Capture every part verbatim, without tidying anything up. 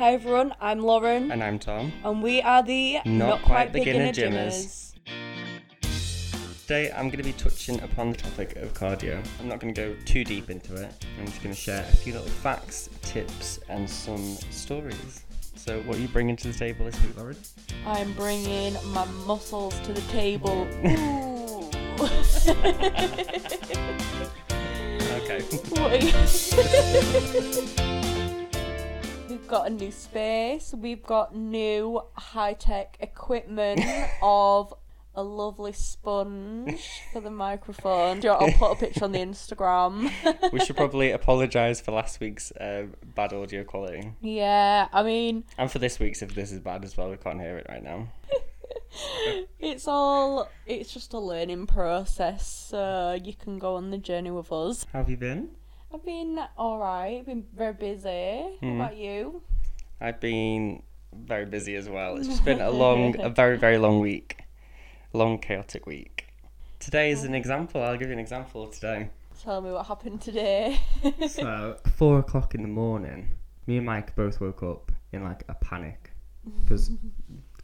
Hi everyone, I'm Lauren. And I'm Tom. And we are the Not, Not Quite Beginner Gymmers. Today I'm going to be touching upon the topic of cardio. I'm not going to go too deep into it. I'm just going to share a few little facts, tips and some stories. So what are you bringing to the table this week, Lauren? I'm bringing my muscles to the table. Ooh. Okay. What are you... We've got a new space, we've got new high-tech equipment of a lovely sponge for the microphone. Do you want, I'll put a picture on the Instagram. We should probably apologise for last week's uh, bad audio quality. Yeah, I mean... And for this week's, if this is bad as well, we can't hear it right now. It's all... It's just a learning process, so you can go on the journey with us. How have you been? I've been alright, been very busy. Mm. How about you? I've been very busy as well. It's just been a long, a very, very long week. Long, chaotic week. Today is an example. I'll give you an example today. Tell me what happened today. So, four o'clock in the morning, me and Mike both woke up in like a panic. Because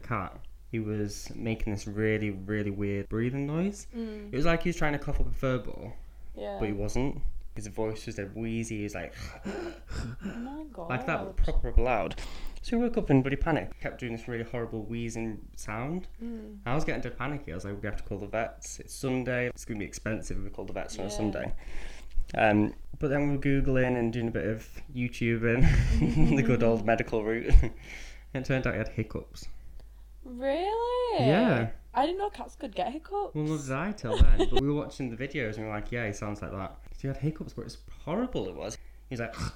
cat, he was making this really, really weird breathing noise. Mm. It was like he was trying to cough up a fur ball, yeah. But he wasn't. His voice was like wheezy, he was like, oh my God. Like that, proper, proper loud. So he woke up and bloody panicked. He kept doing this really horrible wheezing sound. Mm. I was getting to panicky. I was like, we're going to have to call the vets. It's Sunday. It's going to be expensive if we call the vets yeah. on a Sunday. Um, but then we were Googling and doing a bit of YouTubing, the good old medical route. And it turned out he had hiccups. Really? Yeah. I didn't know cats could get hiccups. Well, not did I till then. But we were watching the videos and we were like, yeah, he sounds like that. He had hiccups, but it's horrible. It was. He's like, oh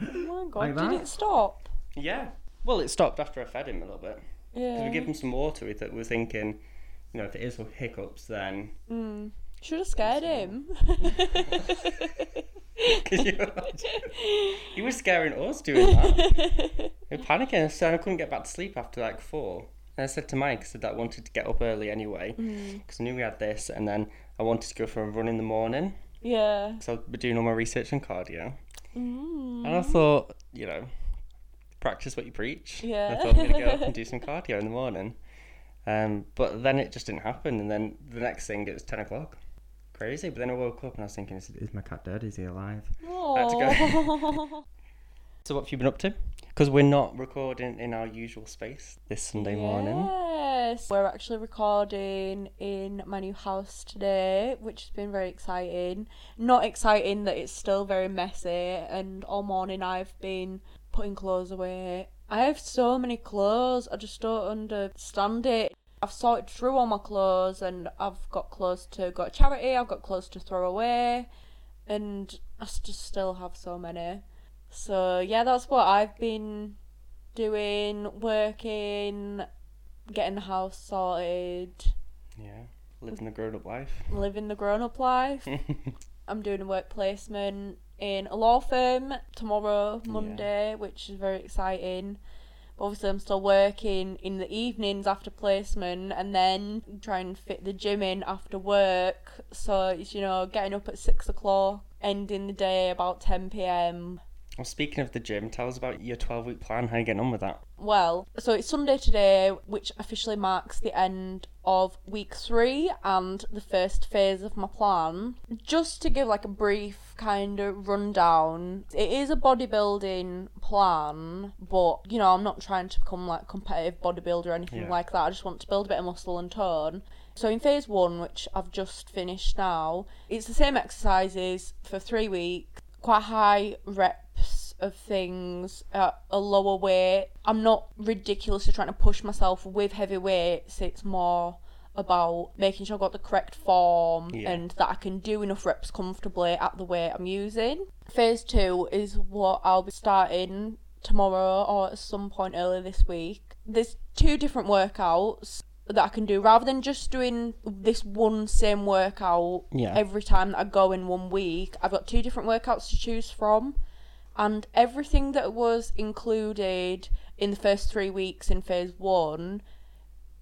my God, like did it stop? Yeah. Well, it stopped after I fed him a little bit. Yeah. Because we gave him some water. We th- were thinking, you know, if it is hiccups, then. Mm. Should have scared him. Could you imagine? He was scaring us doing that. We were panicking, so I couldn't get back to sleep after like four. And I said to Mike, I said that I wanted to get up early anyway, because mm. I knew we had this, and then I wanted to go for a run in the morning. Yeah. So I've been doing all my research on cardio. Mm. And I thought, you know, practice what you preach. Yeah. And I thought I'm going to go up and do some cardio in the morning. Um, but then it just didn't happen. And then the next thing, it was ten o'clock. Crazy. But then I woke up and I was thinking, is, is my cat dead? Is he alive? I had to go. So what have you been up to? Because we're not recording in our usual space this Sunday yeah. morning. We're actually recording in my new house today, which has been very exciting. Not exciting that it's still very messy, and all morning I've been putting clothes away. I have so many clothes, I just don't understand it. I've sorted through all my clothes, and I've got clothes to go to charity, I've got clothes to throw away, and I just still have so many. So yeah, that's what I've been doing, working, getting the house sorted. Yeah, living the grown-up life. Living the grown-up life. I'm doing a work placement in a law firm tomorrow, Monday, yeah. which is very exciting. Obviously, I'm still working in the evenings after placement and then trying to fit the gym in after work. So it's, you know, getting up at six o'clock, ending the day about ten p.m. Well, speaking of the gym, tell us about your twelve-week plan. How are you getting on with that? Well, so it's Sunday today, which officially marks the end of week three and the first phase of my plan. Just to give like a brief kind of rundown, it is a bodybuilding plan, but, you know, I'm not trying to become like a competitive bodybuilder or anything yeah. like that. I just want to build a bit of muscle and tone. So in phase one, which I've just finished now, it's the same exercises for three weeks, quite high rep of things at a lower weight. I'm not ridiculously trying to push myself with heavy weights. It's more about making sure I've got the correct form yeah. and that I can do enough reps comfortably at the weight I'm using. Phase two is what I'll be starting tomorrow or at some point early this week. There's two different workouts that I can do rather than just doing this one same workout yeah. every time that I go in one week. I've got two different workouts to choose from. And everything that was included in the first three weeks in phase one,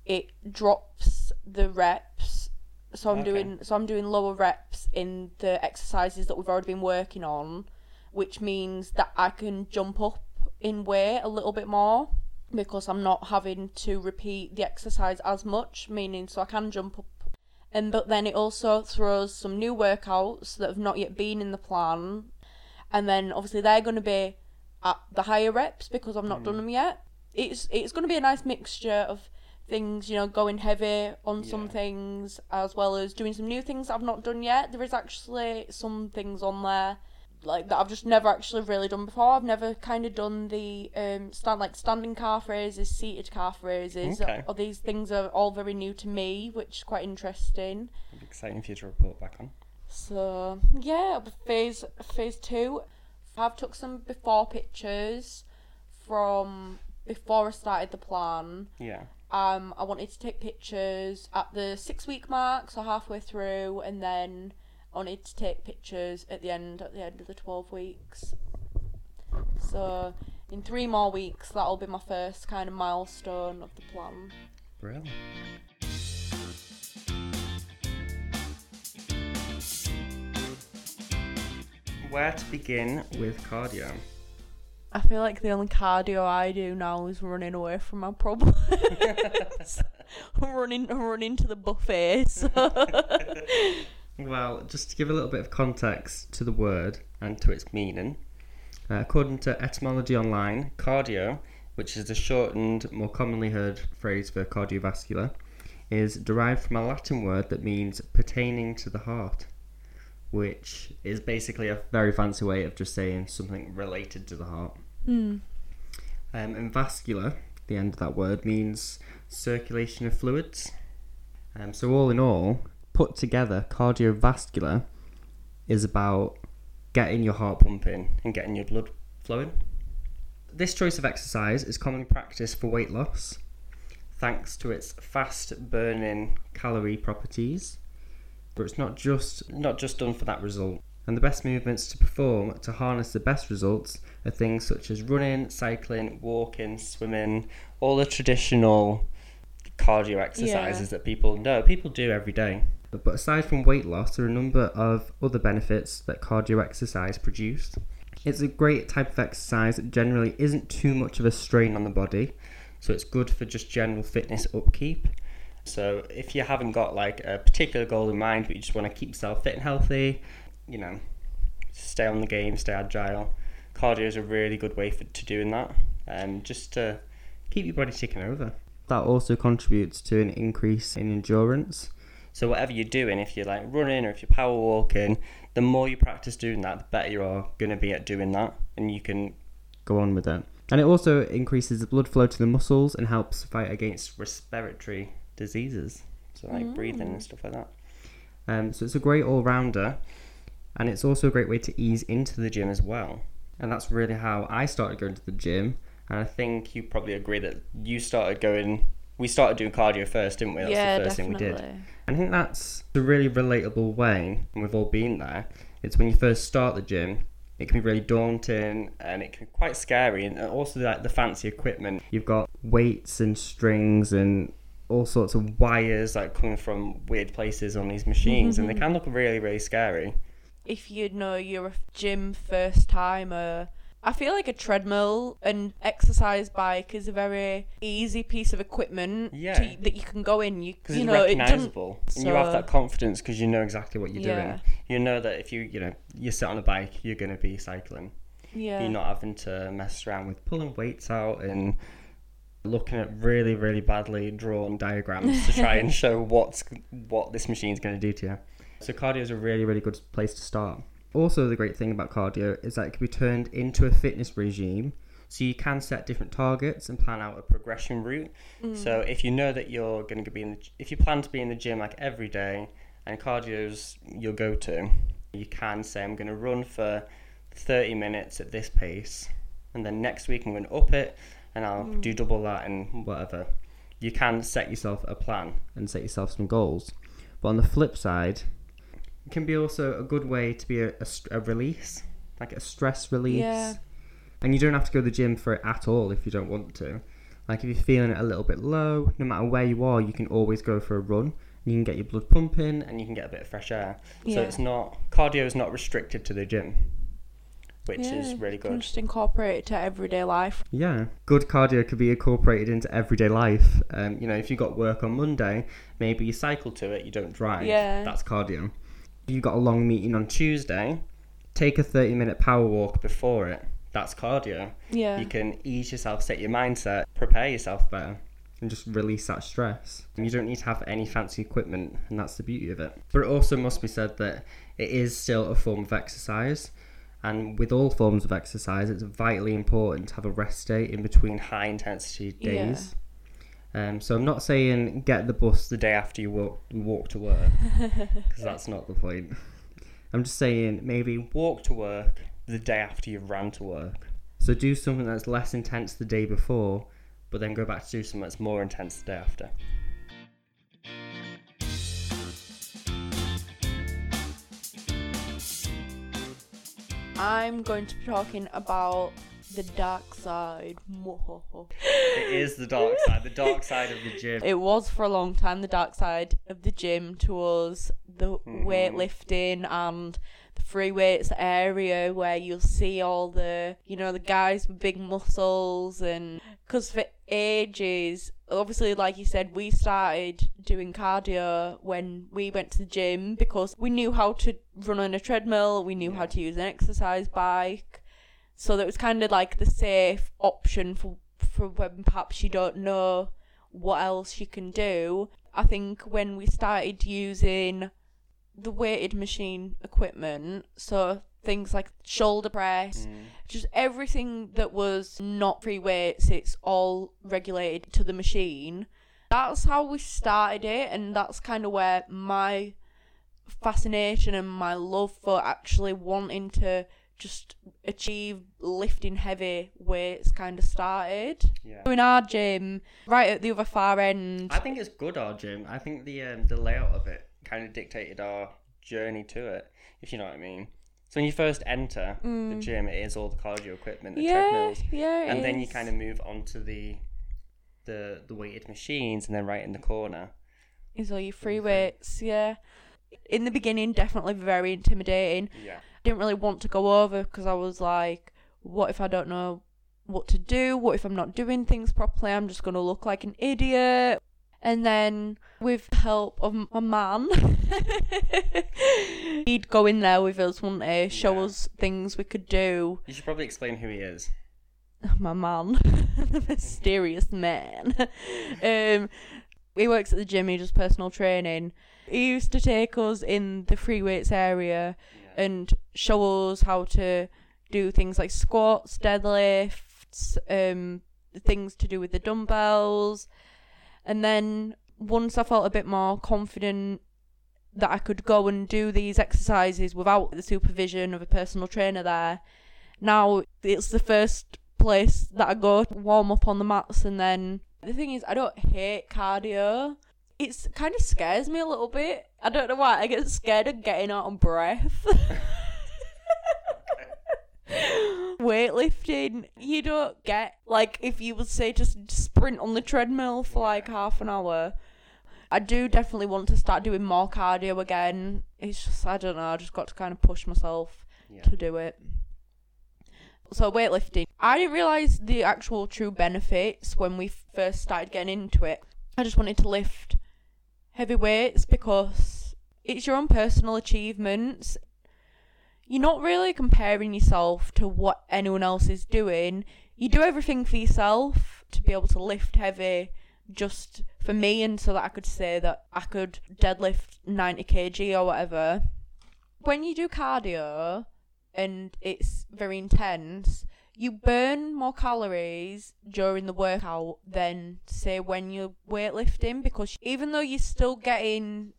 it drops the reps. So I'm okay. doing so I'm doing lower reps in the exercises that we've already been working on, which means that I can jump up in weight a little bit more, because I'm not having to repeat the exercise as much, meaning so I can jump up. And but then it also throws some new workouts that have not yet been in the plan, and then obviously they're going to be at the higher reps because I've not mm. done them yet. It's it's going to be a nice mixture of things, you know, going heavy on yeah. some things as well as doing some new things that I've not done yet. There is actually some things on there like that I've just never actually really done before. I've never kind of done the um stand like standing calf raises, seated calf raises. Okay. All these things are all very new to me, which is quite interesting. It'll be exciting for you to report back on. So yeah, phase phase two. I've took some before pictures from before I started the plan. Yeah. Um, I wanted to take pictures at the six week mark, so halfway through, and then I wanted to take pictures at the end, at the end of the twelve weeks. So in three more weeks, that'll be my first kind of milestone of the plan. Brilliant. Where to begin with cardio? I feel like the only cardio I do now is running away from my problems. running, running to the buffet. So. Well, just to give a little bit of context to the word and to its meaning, uh, according to Etymology Online, cardio, which is the shortened, more commonly heard phrase for cardiovascular, is derived from a Latin word that means pertaining to the heart, which is basically a very fancy way of just saying something related to the heart. Mm. Um, and vascular, the end of that word, means circulation of fluids. Um, so all in all, put together, cardiovascular is about getting your heart pumping and getting your blood flowing. This choice of exercise is commonly practiced for weight loss, thanks to its fast burning calorie properties, but it's not just not just done for that result. And the best movements to perform to harness the best results are things such as running, cycling, walking, swimming, all the traditional cardio exercises yeah. that people know, people do every day. But aside from weight loss, there are a number of other benefits that cardio exercise produces. It's a great type of exercise that generally isn't too much of a strain on the body, so it's good for just general fitness upkeep. So if you haven't got like a particular goal in mind, but you just want to keep yourself fit and healthy, you know, stay on the game, stay agile, cardio is a really good way for to doing that, and um, just to keep your body ticking over. That also contributes to an increase in endurance. So whatever you're doing, if you're like running or if you're power walking, the more you practice doing that, the better you are going to be at doing that, and you can go on with it. And it also increases the blood flow to the muscles and helps fight against respiratory diseases, so like mm. breathing and stuff like that. Um, so it's a great all-rounder, and it's also a great way to ease into the gym as well. And that's really how I started going to the gym. And I think you probably agree that you started going, we started doing cardio first, didn't we? That's yeah, the first definitely. thing we did. I think that's a really relatable way, and we've all been there. It's when you first start the gym, it can be really daunting and it can be quite scary. And also like the fancy equipment. You've got weights and strings and all sorts of wires like coming from weird places on these machines, mm-hmm. and they can look really, really scary. If you know you're a gym first timer, I feel like a treadmill and exercise bike is a very easy piece of equipment yeah. to, that you can go in. You, you it's know, recognisable. It and so. You have that confidence because you know exactly what you're yeah. doing. You know that if you, you know, you sit on a bike, you're going to be cycling. Yeah. You're not having to mess around with pulling weights out and looking at really, really badly drawn diagrams to try and show what's what this machine's going to do to you. So cardio is a really, really good place to start. Also, the great thing about cardio is that it can be turned into a fitness regime, so you can set different targets and plan out a progression route. Mm. So if you know that you're going to be in the, if you plan to be in the gym like every day, and cardio's your go-to, you can say, I'm going to run for thirty minutes at this pace, and then next week I'm going to up it, and I'll mm. do double that and whatever. You can set yourself a plan and set yourself some goals. But on the flip side, it can be also a good way to be a, a, a release, like a stress release. Yeah. And you don't have to go to the gym for it at all if you don't want to. Like if you're feeling a little bit low, no matter where you are, you can always go for a run. You can get your blood pumping and you can get a bit of fresh air. Yeah. So it's not, cardio is not restricted to the gym. which yeah, is really good. You can just incorporate it to everyday life. Yeah, good cardio could be incorporated into everyday life. Um, you know, if you got work on Monday, maybe you cycle to it, you don't drive. Yeah. That's cardio. If you got a long meeting on Tuesday, take a thirty-minute power walk before it. That's cardio. Yeah. You can ease yourself, set your mindset, prepare yourself better, and just release that stress. And you don't need to have any fancy equipment, and that's the beauty of it. But it also must be said that it is still a form of exercise. And with all forms of exercise, it's vitally important to have a rest day in between high intensity days. Yeah. Um, so I'm not saying get the bus the day after you walk, you walk to work, because that's not the point. I'm just saying maybe walk to work the day after you've ran to work. So do something that's less intense the day before, but then go back to do something that's more intense the day after. I'm going to be talking about the dark side. It is the dark side, the dark side of the gym. It was for a long time the dark side of the gym to us, the mm-hmm. weightlifting and the free weights area where you'll see all the, you know, the guys with big muscles. And because for ages, obviously, like you said, we started doing cardio when we went to the gym because we knew how to run on a treadmill, we knew how to use an exercise bike, so that was kind of like the safe option for, for when perhaps you don't know what else you can do. I think when we started using the weighted machine equipment, so things like shoulder press, mm. just everything that was not free weights, it's all regulated to the machine. That's how we started it, and that's kind of where my fascination and my love for actually wanting to just achieve lifting heavy weights kind of started. Yeah. In our gym, right at the other far end. I think it's good, our gym. I think the um, the layout of it kind of dictated our journey to it, if you know what I mean. So when you first enter mm. the gym, it is all the cardio equipment, the yeah, treadmills, yeah, and is. Then you kind of move onto the the the weighted machines, and then right in the corner is all your free weights. Yeah. In the beginning, definitely very intimidating. Yeah. Didn't really want to go over because I was like, what if I don't know what to do? What if I'm not doing things properly? I'm just going to look like an idiot. And then with the help of my man, he'd go in there with us, wouldn't he? Show yeah. us things we could do. You should probably explain who he is. My man. The mysterious man. um, he works at the gym, he does personal training. He used to take us in the free weights area yeah. and show us how to do things like squats, deadlifts, um, things to do with the dumbbells. And then once I felt a bit more confident that I could go and do these exercises without the supervision of a personal trainer there, now it's the first place that I go to warm up on the mats. And then the thing is, I don't hate cardio. It's kind of scares me a little bit. I don't know why. I get scared of getting out of breath. Weightlifting, you don't get, like, if you would say just sprint on the treadmill for like half an hour. I do definitely want to start doing more cardio again. It's just, I don't know, I just got to kind of push myself yeah. to do it. So weightlifting, I didn't realise the actual true benefits when we first started getting into it. I just wanted to lift heavy weights because it's your own personal achievements. You're not really comparing yourself to what anyone else is doing. You do everything for yourself to be able to lift heavy just for me, and so that I could say that I could deadlift ninety kilograms or whatever. When you do cardio and it's very intense, you burn more calories during the workout than, say, when you're weightlifting, because even though you're still getting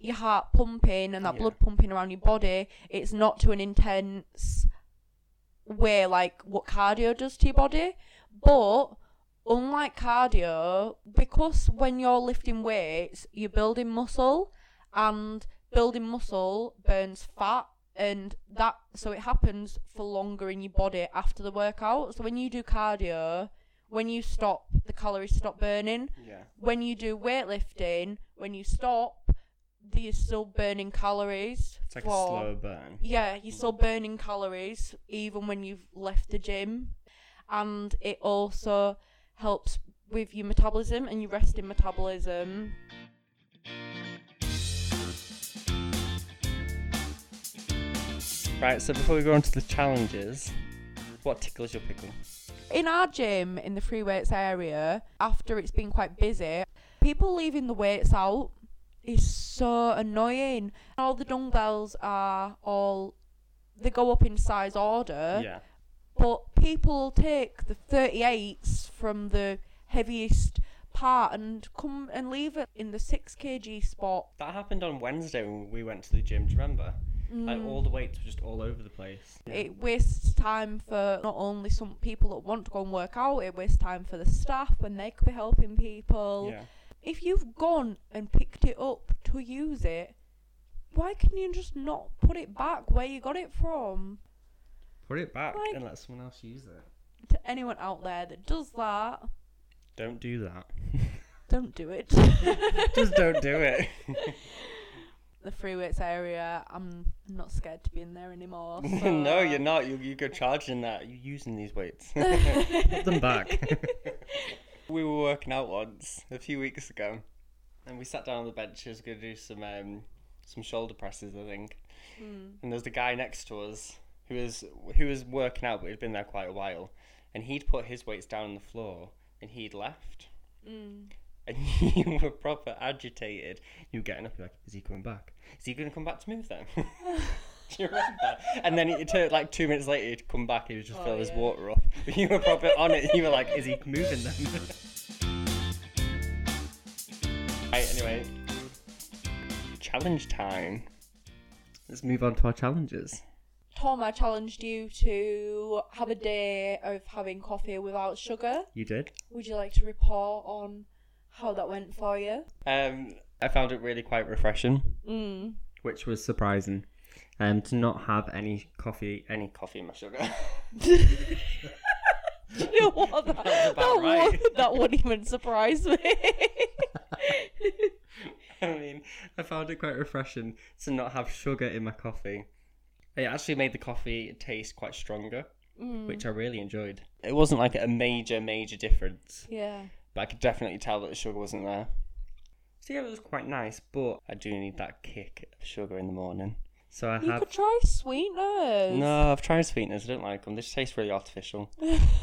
your heart pumping and that yeah. blood pumping around your body, it's not to an intense way like what cardio does to your body. But unlike cardio, because when you're lifting weights, you're building muscle, and building muscle burns fat, and that, so it happens for longer in your body after the workout. So when you do cardio, when you stop, the calories stop burning. Yeah. When you do weightlifting, when you stop, he's still burning calories. It's like for, a slow burn. Yeah, he's still burning calories even when you've left the gym. And it also helps with your metabolism and your resting metabolism. Right, so before we go on to the challenges, what tickles your pickle? In our gym, in the free weights area, after it's been quite busy, people leaving the weights out is so annoying. All the dumbbells are all, they go up in size order. Yeah. But people take the thirty-eights from the heaviest part and come and leave it in the six kilogram spot. That happened on Wednesday when we went to the gym, do you remember? Mm. Like all the weights were just all over the place. Yeah. It wastes time for not only some people that want to go and work out, it wastes time for the staff when they could be helping people. Yeah. If you've gone and picked it up to use it, why can you just not put it back where you got it from? Put it back like, and let someone else use it. To anyone out there that does that, don't do that. Don't do it. Just don't do it. The free weights area, I'm not scared to be in there anymore. So. No, you're not. You you go charging that. You're using these weights. Put them back. We were working out once a few weeks ago, and we sat down on the bench. I was going to do some um, some shoulder presses, I think. Mm. And there's the guy next to us who was who was working out, but he'd been there quite a while. And he'd put his weights down on the floor, and he'd left. Mm. And you were proper agitated. You were getting up, you're like, is he coming back? Is he going to come back to move then? Do you remember that? And then it took like two minutes later, he'd come back, he would just oh, fill yeah. his water up. But you were proper on it, you were like, is he moving then? Right, anyway. Challenge time. Let's move on to our challenges. Tom, I challenged you to have a day of having coffee without sugar. You did. Would you like to report on how that went for you? Um, I found it really quite refreshing, mm. which was surprising. Um, to not have any coffee, any coffee in my sugar. Do you know what? That, that, that, right. would, that wouldn't even surprise me. I mean, I found it quite refreshing to not have sugar in my coffee. It actually made the coffee taste quite stronger, mm. which I really enjoyed. It wasn't like a major, major difference. Yeah. But I could definitely tell that the sugar wasn't there. So yeah, it was quite nice, but I do need that kick of sugar in the morning. So I you have... could try sweeteners. No, I've tried sweeteners. I don't like them. They just taste really artificial.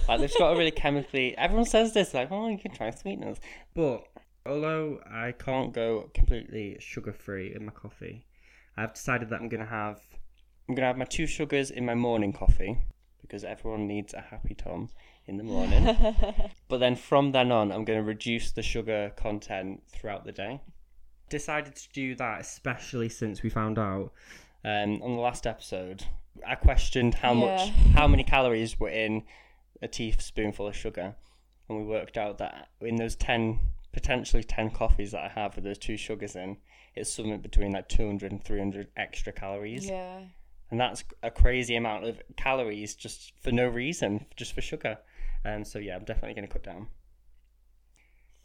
Like, they've got a really chemically... Everyone says this, like, oh, you can try sweeteners. But although I can't go completely sugar-free in my coffee, I've decided that I'm going to have... I'm going to have my two sugars in my morning coffee, because everyone needs a happy Tom in the morning. But then from then on, I'm going to reduce the sugar content throughout the day. Decided to do that, especially since we found out um, on the last episode, I questioned how yeah. much, how many calories were in a teaspoonful of sugar. And we worked out that in those ten, potentially ten coffees that I have with those two sugars in, it's something between like two hundred and three hundred extra calories. Yeah. And that's a crazy amount of calories just for no reason, just for sugar. Um, so yeah, I'm definitely going to cut down.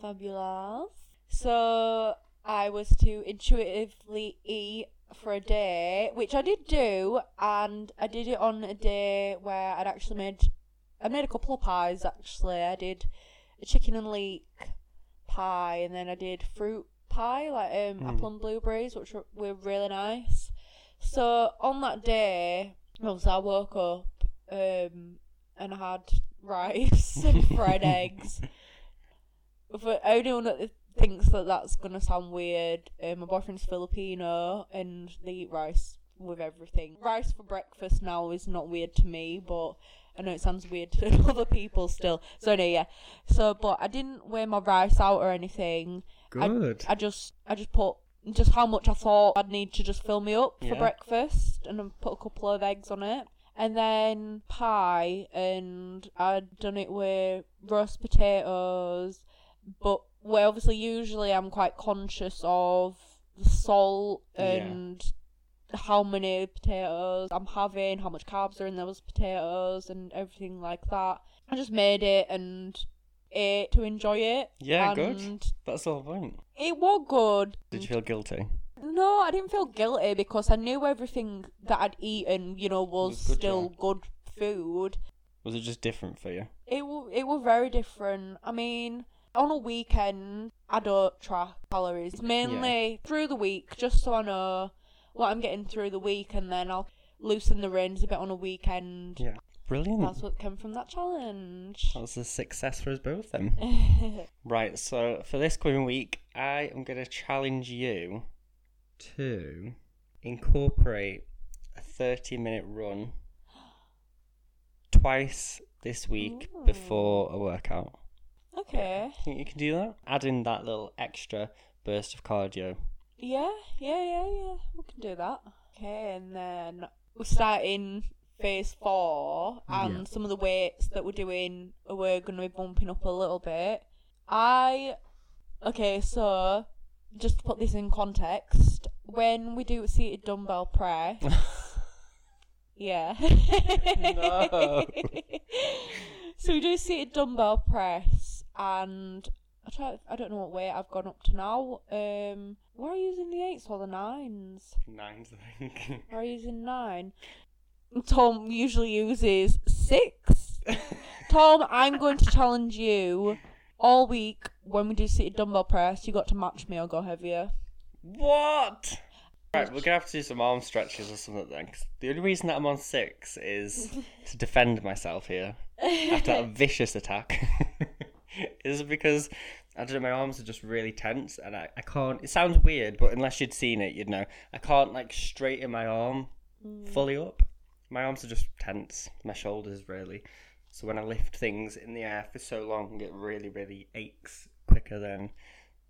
Fabulous. So I was to intuitively eat for a day, which I did do. And I did it on a day where I'd actually made, I made a couple of pies actually. I did a chicken and leek pie, and then I did fruit pie, like um, mm. apple and blueberries, which were, were really nice. So on that day, obviously I woke up um, and I had rice and fried eggs. For anyone that thinks that that's going to sound weird, um, my boyfriend's Filipino and they eat rice with everything. Rice for breakfast now is not weird to me, but I know it sounds weird to other people still. So no, yeah. So, but I didn't weigh my rice out or anything. Good. I, I just, I just put... just how much I thought I'd need to just fill me up yeah. for breakfast, and I put a couple of eggs on it, and then pie, and I'd done it with roast potatoes, but where obviously usually I'm quite conscious of the salt and yeah. how many potatoes I'm having, how much carbs are in those potatoes and everything like that. I just made it and ate to enjoy it. Yeah, and good. That's the whole point. It was good. Did you feel guilty? No, I didn't feel guilty because I knew everything that I'd eaten, you know, was, was good still job. good food. Was it just different for you? It w- it was very different. I mean, on a weekend, I don't track calories. Mainly yeah. through the week, just so I know what I'm getting through the week, and then I'll loosen the reins a bit on a weekend. Yeah. Brilliant. That's what came from that challenge. That was a success for us both then. Right, so for this coming week, I am going to challenge you to incorporate a thirty minute run twice this week Ooh. before a workout. Okay. I think you can do that? Add in that little extra burst of cardio. Yeah, yeah, yeah, yeah. We can do that. Okay, and then we're starting phase four, and yeah. some of the weights that we're doing we're going to be bumping up a little bit. I, okay, so just to put this in context, when we do a seated dumbbell press, yeah. No. So we do a seated dumbbell press, and I try, I don't know what weight I've gone up to now. Um, we're using the eights or the nines. Nines, I think. We're using nine. Tom usually uses six. Tom, I'm going to challenge you all week when we do seated dumbbell press. You got to match me or go heavier. What? Right, we're going to have to do some arm stretches or something then. Cause the only reason that I'm on six is to defend myself here after that vicious attack. Is because, I don't know, my arms are just really tense and I, I can't. It sounds weird, but unless you'd seen it, you'd know. I can't like straighten my arm mm. fully up. My arms are just tense, my shoulders really. So when I lift things in the air for so long, it really, really aches quicker than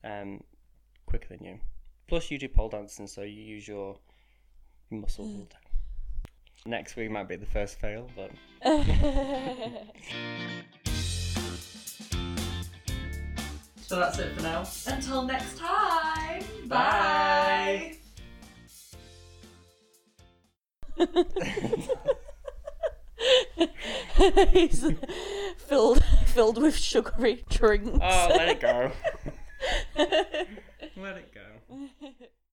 um, quicker than you. Plus you do pole dancing, so you use your muscles all day. Next week might be the first fail, but... So that's it for now. Until next time, bye! He's filled filled with sugary drinks. Oh, let it go. Let it go.